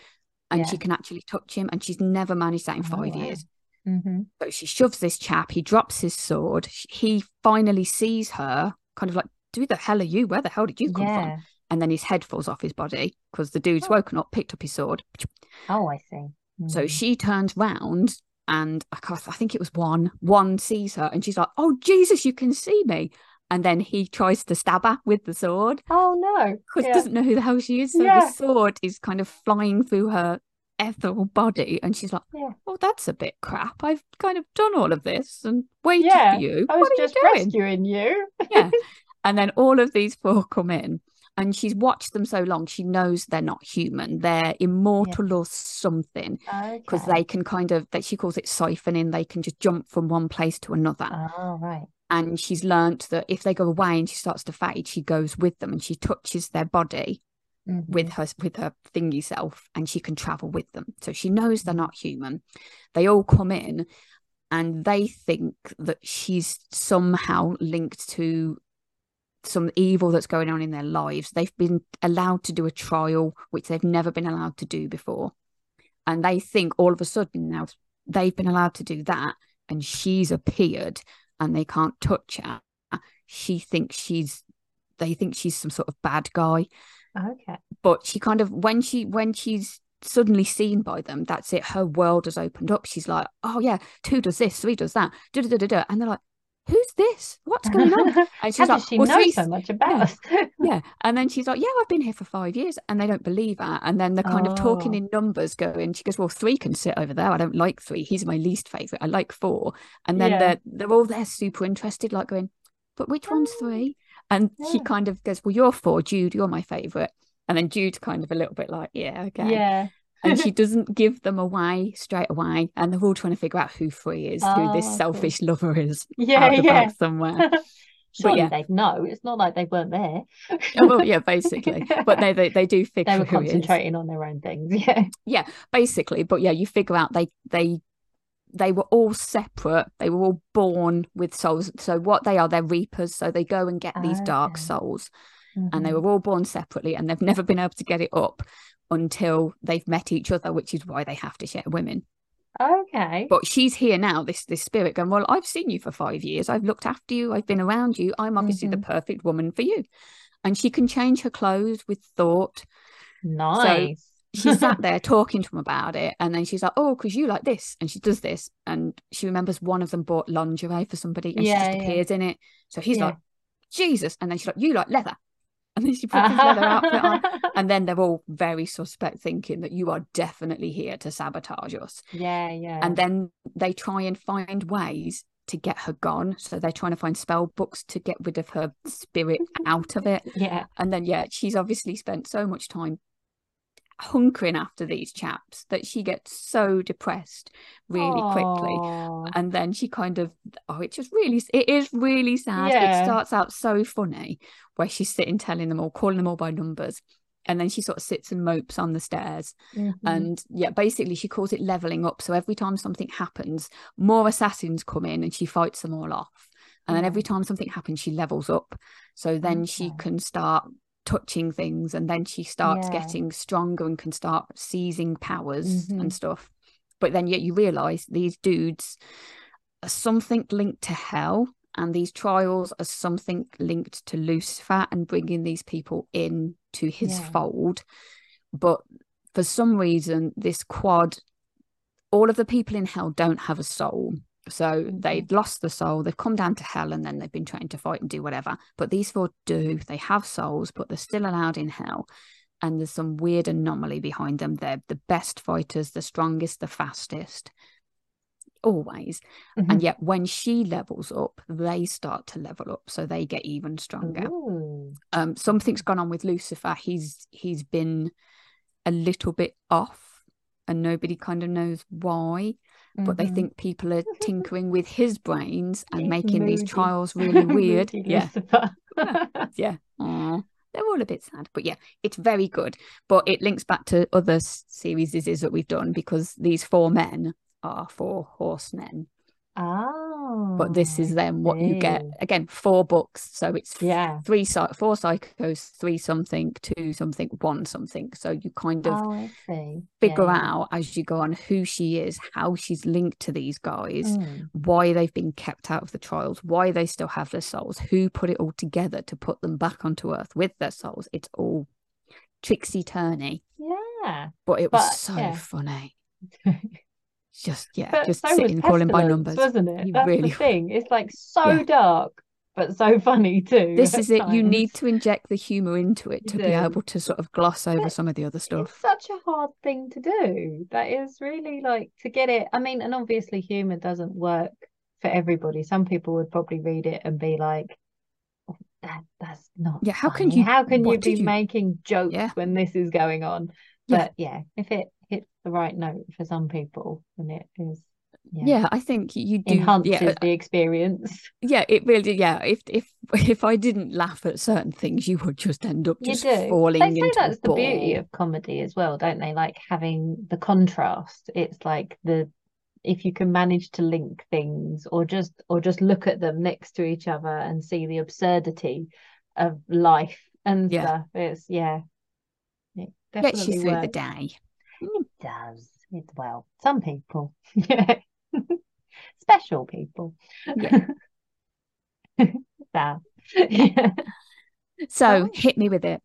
and she can actually touch him. And she's never managed that in 5 years. Mm-hmm. So she shoves this chap. He drops his sword. He finally sees her, kind of like, who the hell are you? Where the hell did you come from? And then his head falls off his body because the dude's woken up, picked up his sword. Oh, I see. Mm-hmm. So she turns round and I think it was one sees her and she's like, oh, Jesus, you can see me. And then he tries to stab her with the sword. Oh, no. Because he doesn't know who the hell she is. So the sword is kind of flying through her ethereal body. And she's like, well, that's a bit crap. I've kind of done all of this and waited for you. I was just rescuing you. Yeah. And then all of these four come in. And she's watched them so long, she knows they're not human. They're immortal or something. Because they can kind of, that she calls it siphoning, they can just jump from one place to another. Oh, right. And she's learnt that if they go away and she starts to fade, she goes with them and she touches their body with her thingy self and she can travel with them. So she knows they're not human. They all come in and they think that she's somehow linked to some evil that's going on in their lives. They've been allowed to do a trial which they've never been allowed to do before, and they think all of a sudden now they've been allowed to do that and she's appeared and they can't touch her. They think she's some sort of bad guy, but she kind of, when she's suddenly seen by them, that's it, her world has opened up. She's like, oh yeah, two does this, three does that, da, da, da, da, da. And they're like, who's this? What's going on? And she's like, she knows so much about us. And then she's like, yeah, I've been here for 5 years. And they don't believe her. And then they're kind of talking in numbers going, she goes, well, three can sit over there. I don't like three. He's my least favourite. I like four. And then they're all there super interested, like going, but which one's three? And she kind of goes, well, you're four, Jude, you're my favourite. And then Jude's kind of a little bit like, yeah, okay. Yeah. And she doesn't give them away straight away. And they're all trying to figure out who Free is, who this selfish lover is. Out somewhere. Surely they'd know. It's not like they weren't there. Well, yeah, basically. But they do figure out. They were concentrating on their own things. Yeah. Yeah, basically. But yeah, you figure out they were all separate. They were all born with souls. So what they are, they're reapers. So they go and get these dark souls. Mm-hmm. And they were all born separately and they've never been able to get it up until they've met each other, which is why they have to share women. Okay. But she's here now, this spirit going, well, I've seen you for 5 years. I've looked after you. I've been around you. I'm obviously the perfect woman for you. And she can change her clothes with thought. Nice. So she sat there talking to him about it. And then she's like, oh, because you like this. And she does this. And she remembers one of them bought lingerie for somebody and she just appears in it. So he's like, Jesus. And then she's like, you like leather. And then she puts his leather outfit on. And then they're all very suspect, thinking that you are definitely here to sabotage us. Yeah, yeah. And then they try and find ways to get her gone. So they're trying to find spell books to get rid of her spirit out of it. Yeah. And then, yeah, she's obviously spent so much time hunkering after these chaps that she gets so depressed really quickly. And then she kind of it is really sad. It starts out so funny where she's sitting telling them all, calling them all by numbers, and then she sort of sits and mopes on the stairs. And yeah, basically she calls it leveling up. So every time something happens, more assassins come in and she fights them all off, and then every time something happens she levels up. So then she can start touching things, and then she starts getting stronger and can start seizing powers and stuff. But then you realize these dudes are something linked to hell, and these trials are something linked to Lucifer and bringing these people in to his fold. But for some reason, this quad, all of the people in hell don't have a soul. So they've lost the soul, they've come down to hell, and then they've been trying to fight and do whatever. But these four do, they have souls, but they're still allowed in hell. and there's some weird anomaly behind them. They're the best fighters, the strongest, the fastest, always. Mm-hmm. And yet when she levels up, they start to level up, so they get even stronger. Something's gone on with Lucifer. He's been a little bit off and nobody kind of knows why, but they think people are tinkering with his brains and making these trials really weird. They're all a bit sad, but yeah, it's very good. But it links back to other series that we've done, because these four men are four horsemen. But this is then what you get. Again, 4 books, so it's four psychos, 3 something, 2 something, 1 something, so you kind of figure out as you go on who she is, how she's linked to these guys, why they've been kept out of the trials, why they still have their souls, who put it all together to put them back onto earth with their souls. It's all tricksy-turny, but it was funny. Just just so sitting calling by numbers, wasn't it? That's really the thing. It's like so dark, but so funny too. This is it. Times. You need to inject the humour into it to be able to sort of gloss over some of the other stuff. It's such a hard thing to do. That is really like to get it. I mean, and obviously humour doesn't work for everybody. Some people would probably read it and be like, oh, "That's not." Yeah. How funny. How can you be making jokes when this is going on? But if it hits the right note for some people, and it is I think you do enhances the experience. It really if I didn't laugh at certain things, you would just end up just falling into. They say that's the beauty of comedy as well, don't they, like having the contrast. It's like the if you can manage to link things or just look at them next to each other and see the absurdity of life and stuff, it's it gets you through the day. It does. Well, some people. Special people. So hit me with it.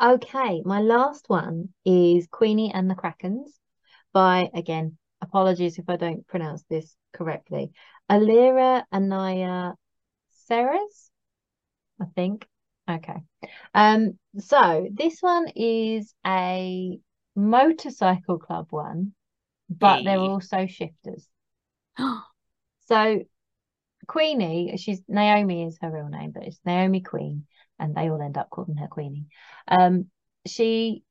Okay, my last one is Queenie and the Krakens by, again, apologies if I don't pronounce this correctly, Aleera Anaya Ceres, I think. Okay. So this one is a motorcycle club one, but they're also shifters. So Queenie, Naomi is her real name, but it's Naomi Queen, and they all end up calling her Queenie. She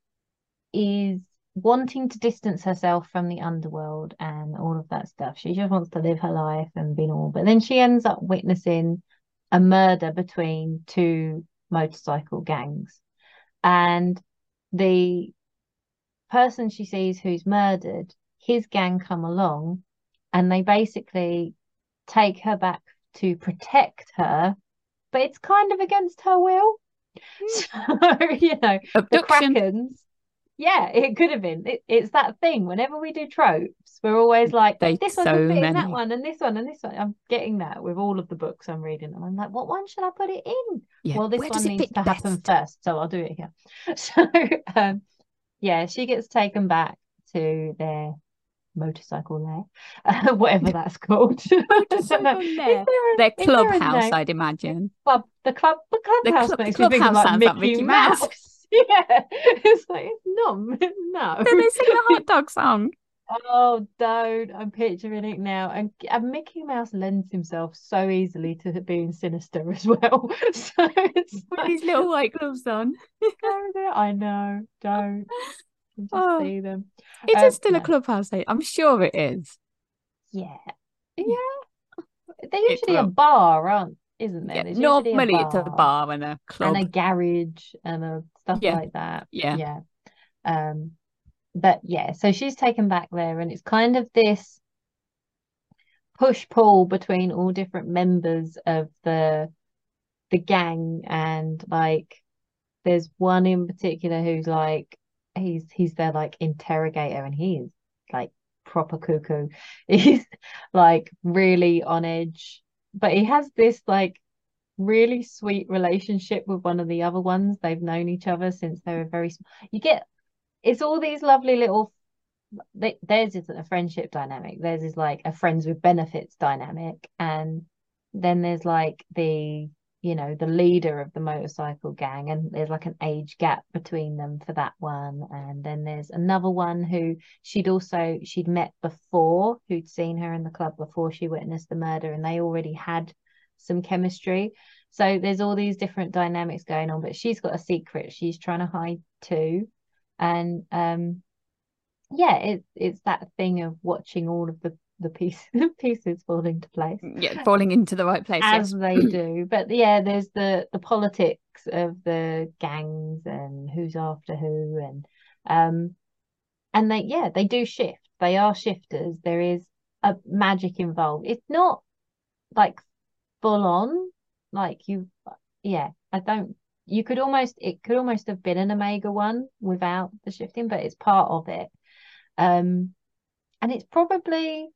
is wanting to distance herself from the underworld and all of that stuff. She just wants to live her life and be normal, but then she ends up witnessing a murder between 2 motorcycle gangs, and the person she sees who's murdered, his gang come along and they basically take her back to protect her, but it's kind of against her will. So, abduction. The Krakens, it could have been. It's that thing, whenever we do tropes, we're always like, this one's a bit in that one and this one and this one. I'm getting that with all of the books I'm reading, and I'm like, what one should I put it in? Well, this one needs to happen first, so I'll do it here. So, she gets taken back to their motorcycle lair, whatever that's called. Their clubhouse, I'd imagine. The clubhouse sounds like Mickey Mouse. It's like, no. Then they sing the hot dog song. Oh, don't. I'm picturing it now. And Mickey Mouse lends himself so easily to being sinister as well. So it's with his little white gloves on. I know, don't. You just see them. It is still a clubhouse, I'm sure it is. They're usually a bar, isn't there? Yeah, normally it's a bar and a club. And a garage and stuff like that. But so she's taken back there, and it's kind of this push-pull between all different members of the gang, and like there's one in particular who's like he's their like interrogator, and he is like proper cuckoo. He's like really on edge, but he has this like really sweet relationship with one of the other ones. They've known each other since they were very small. It's all these lovely little. Theirs isn't a friendship dynamic. Theirs is like a friends with benefits dynamic, and then there's like the you know, the leader of the motorcycle gang, and there's like an age gap between them for that one. And then there's another one who she'd met before, who'd seen her in the club before she witnessed the murder, and they already had some chemistry. So there's all these different dynamics going on, but she's got a secret she's trying to hide too. And yeah, it's that thing of watching all of the pieces fall into place, falling into the right places as they do. But yeah, there's the politics of the gangs and who's after who, and they do shift. They are shifters. There is a magic involved. It's not like full on, like it could almost have been an Omega one without the shifting, but it's part of it. And it's probably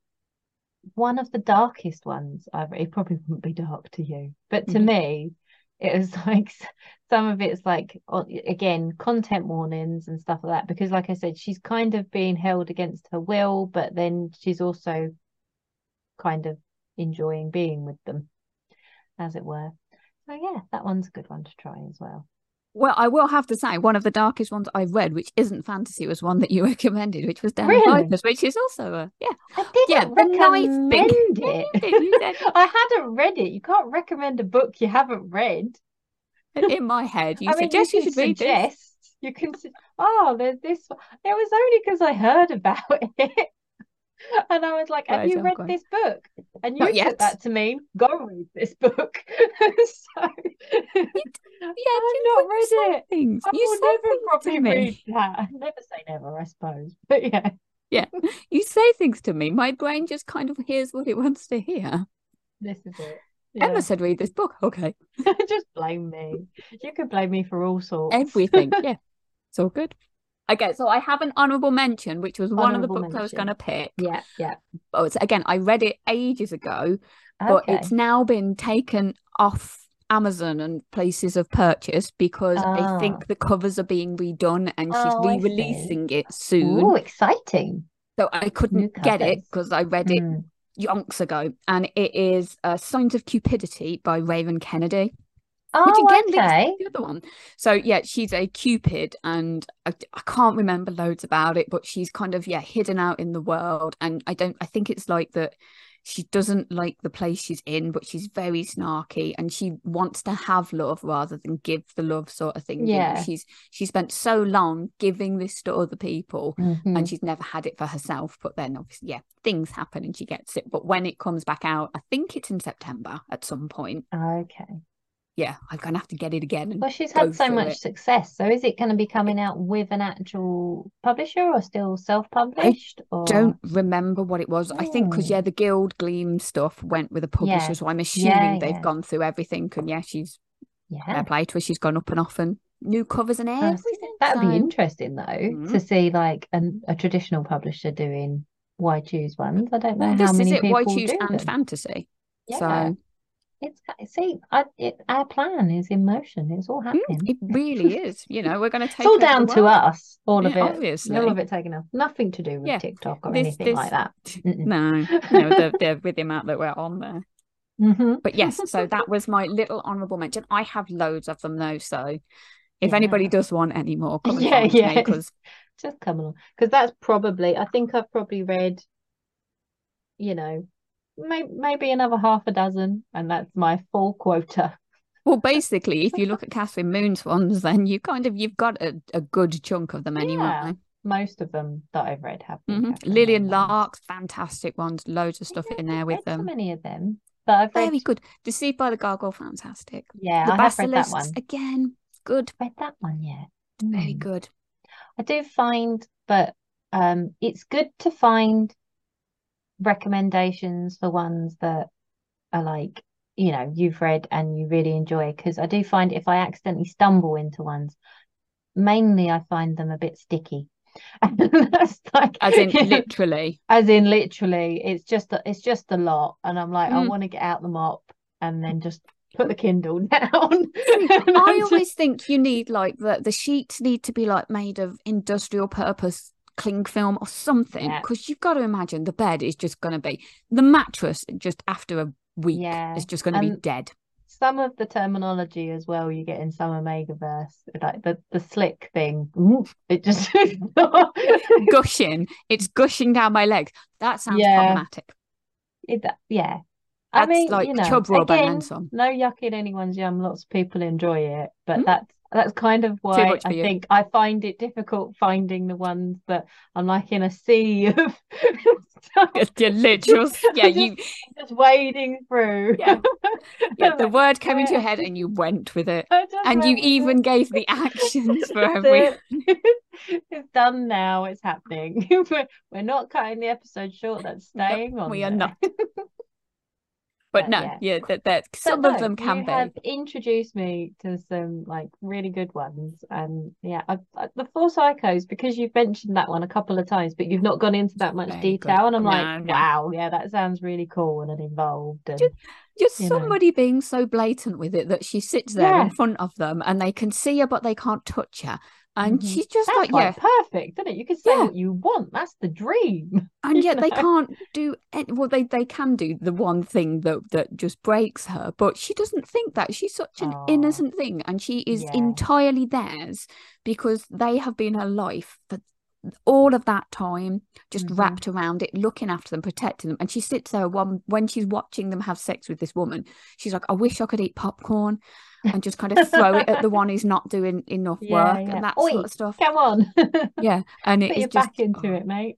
one of the darkest ones. It probably wouldn't be dark to you, but to me it was like, some of it's like, again, content warnings and stuff like that, because like I said, she's kind of being held against her will, but then she's also kind of enjoying being with them, as it were. So yeah, that one's a good one to try as well. Well, I will have to say, one of the darkest ones I've read, which isn't fantasy, was one that you recommended, which was Down in Vipers, which is also recommend it. I hadn't read it. You can't recommend a book you haven't read. And in my head, you should read this. Oh, there's this one. It was only because I heard about it. And I was like, have you read this book? And you said that to me, go read this book. I've not read it. I will never probably read that. Never say never, I suppose. But yeah. Yeah. You say things to me. My brain just kind of hears what it wants to hear. This is it. Yeah. Emma said, read this book. Okay. Just blame me. You can blame me for all sorts. Everything. Yeah. It's all good. Okay, so I have an honourable mention, which was one of the books I was going to pick. Yeah, yeah. Oh, again, I read it ages ago, but it's now been taken off Amazon and places of purchase because I think the covers are being redone and she's re-releasing it soon. Oh, exciting. So I couldn't get it because I read it yonks ago. And it is Signs of Cupidity by Raven Kennedy. Which again links to the other one. So yeah, she's a Cupid, and I can't remember loads about it, but she's kind of hidden out in the world, and I think it's like that she doesn't like the place she's in, but she's very snarky and she wants to have love rather than give the love, sort of thing. Yeah, you know, she spent so long giving this to other people and she's never had it for herself. But then obviously, things happen and she gets it. But when it comes back out, I think it's in September at some point. Okay. Yeah, I'm going to have to get it again. Well, she's had so much success. So is it going to be coming out with an actual publisher or still self-published? I don't remember what it was. I think because, the Guild Gleam stuff went with a publisher. Yeah. So I'm assuming they've gone through everything. And she's applied to her. She's gone up and off and new covers and everything. That'd be interesting, though, to see like a traditional publisher doing Why Choose ones. I don't know how many people do Why Choose and them. Fantasy. Yeah. So... our plan is in motion. It's all happening. It really is. You know, we're going to take. It's all down to us. All of it, obviously. All of it taken off. Nothing to do with TikTok or anything like that. No, with the amount that we're on there. But yes, so that was my little honourable mention. I have loads of them though, so if anybody does want any more, because just come along. Because that's probably. I think I've probably read. You know. Maybe another half a dozen, and that's my full quota. Well, basically, if you look at Kathryn Moon's ones, then you've got a good chunk of them anyway. Yeah, most of them that I've read have been Lillian Lark's fantastic ones, loads of stuff in there with them. So many of them, but I've read... very good. Deceived by the Gargoyle, fantastic. Yeah, I have read that one again. Good, read that one yet? Very good. I do find that it's good to find recommendations for ones that are like, you know, you've read and you really enjoy, because I do find if I accidentally stumble into ones, mainly I find them a bit sticky. That's like, as in literally it's just a lot, and I'm like, I want to get out the mop and then just put the Kindle down. I always think you need like the sheets need to be like made of industrial purpose cling film or something, because you've got to imagine the bed is just going to be the mattress just after a week is just going to be dead. some of the terminology as well you get in some Omegaverse, like the slick thing. It just gushing. It's gushing down my legs. That sounds problematic. Yeah. That's, I mean, like, you know, chub rub again, and some. No yuck in anyone's yum. Lots of people enjoy it, but that's kind of why I think I find it difficult finding the ones that I'm like in a sea of delicious. Yeah, you just wading through. Yeah, yeah, the word came into your head and you went with it, and you even gave the actions for everything. It's done now. It's happening. We're not cutting the episode short. That's staying on. We are not. But no, yeah, that some of them can be. You have introduced me to some like really good ones, and yeah, the Four Psychos, because you've mentioned that one a couple of times, but you've not gone into that much detail, and I'm like, wow, yeah, that sounds really cool and involved. And just somebody being so blatant with it that she sits there in front of them, and they can see her, but they can't touch her. And she's just that's like perfect, isn't it? You can say what you want. That's the dream. And yet they can't do any, well, they can do the one thing that just breaks her, but she doesn't think that. She's such an innocent thing, and she is entirely theirs because they have been her life for all of that time, just wrapped around it, looking after them, protecting them. And she sits there when she's watching them have sex with this woman, she's like, I wish I could eat popcorn and just kind of throw it at the one who's not doing enough work and that sort of stuff. Come on. Yeah. And it is just back into it, mate.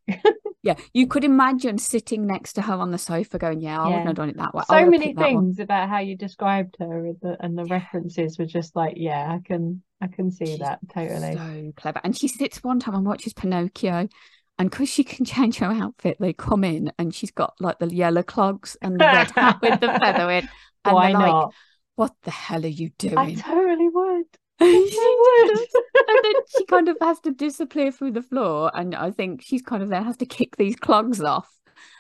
Yeah. You could imagine sitting next to her on the sofa going, yeah, I wouldn't have done it that way. So many things about how you described her, and the references were just like, yeah, I can see she's that totally. So clever. And she sits one time and watches Pinocchio, and because she can change her outfit, they come in and she's got like the yellow clogs and the red hat with the feather in. And why they're not? Like, what the hell are you doing? I totally would. And then she kind of has to disappear through the floor, and I think she's kind of there, has to kick these clogs off.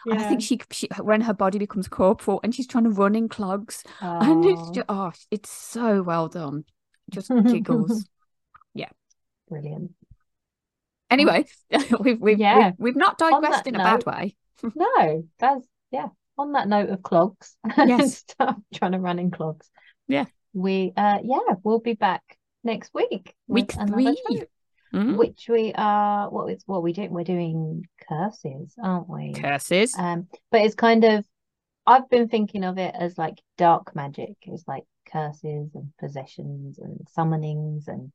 Yeah. And I think she when her body becomes corporal and she's trying to run in clogs, and it's just, it's so well done. Just giggles. Yeah, brilliant. Anyway, we've not digressed in a bad way. No, that's on that note of clogs and stuff, trying to run in clogs. Yeah, we we'll be back next week 3, which we are we're doing curses, aren't we? Curses. But it's kind of, I've been thinking of it as like dark magic. It's like curses and possessions and summonings and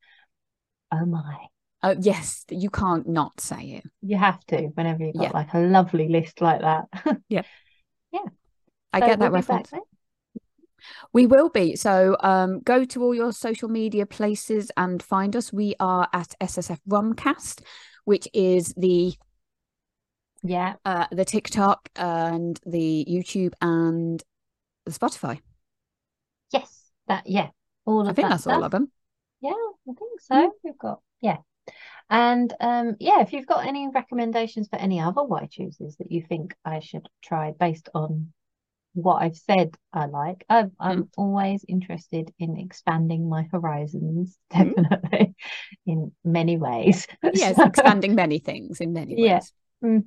oh my. Oh yes, you can't not say it. You have to whenever you've got like a lovely list like that. Yeah. Yeah. I get that reference. We will be. So go to all your social media places and find us. We are at SFFRomCast, which is the TikTok and the YouTube and the Spotify. Yes, all of I think that's stuff. All of them. Yeah, I think so. We've got and if you've got any recommendations for any other Why Chooses that you think I should try based on what I've said, I like. I'm always interested in expanding my horizons, definitely in many ways. Yes, so, expanding many things in many ways. Yeah.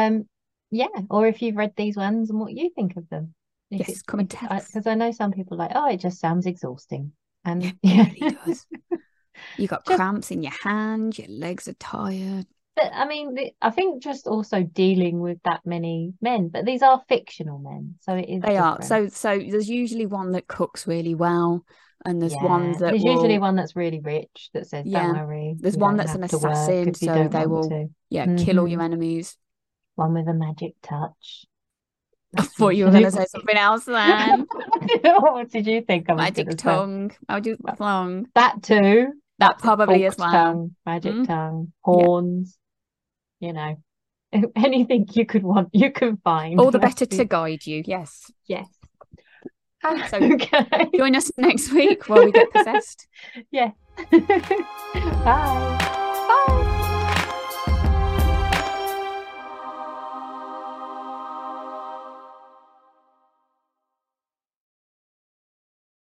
Mm-hmm. Or if you've read these ones and what you think of them. Yes, come and tell us. Because I know some people are like, oh, it just sounds exhausting. And it really does. You got cramps in your hands, your legs are tired. But I mean, I think just also dealing with that many men, but these are fictional men, so it is. They different. Are. So there's usually one that cooks really well, and there's one that there's usually one that's really rich that says, "Don't worry." There's one that's an assassin, so they will kill all your enemies. One with a magic touch. I thought you were going to say something else then. What did you think? Magic tongue. Magic tongue. That too. That probably is one. Tongue, magic tongue. Horns. You know, anything you could want, you can find. All the better to guide you. Yes. Yes. So join us next week while we get possessed. Yeah. Bye.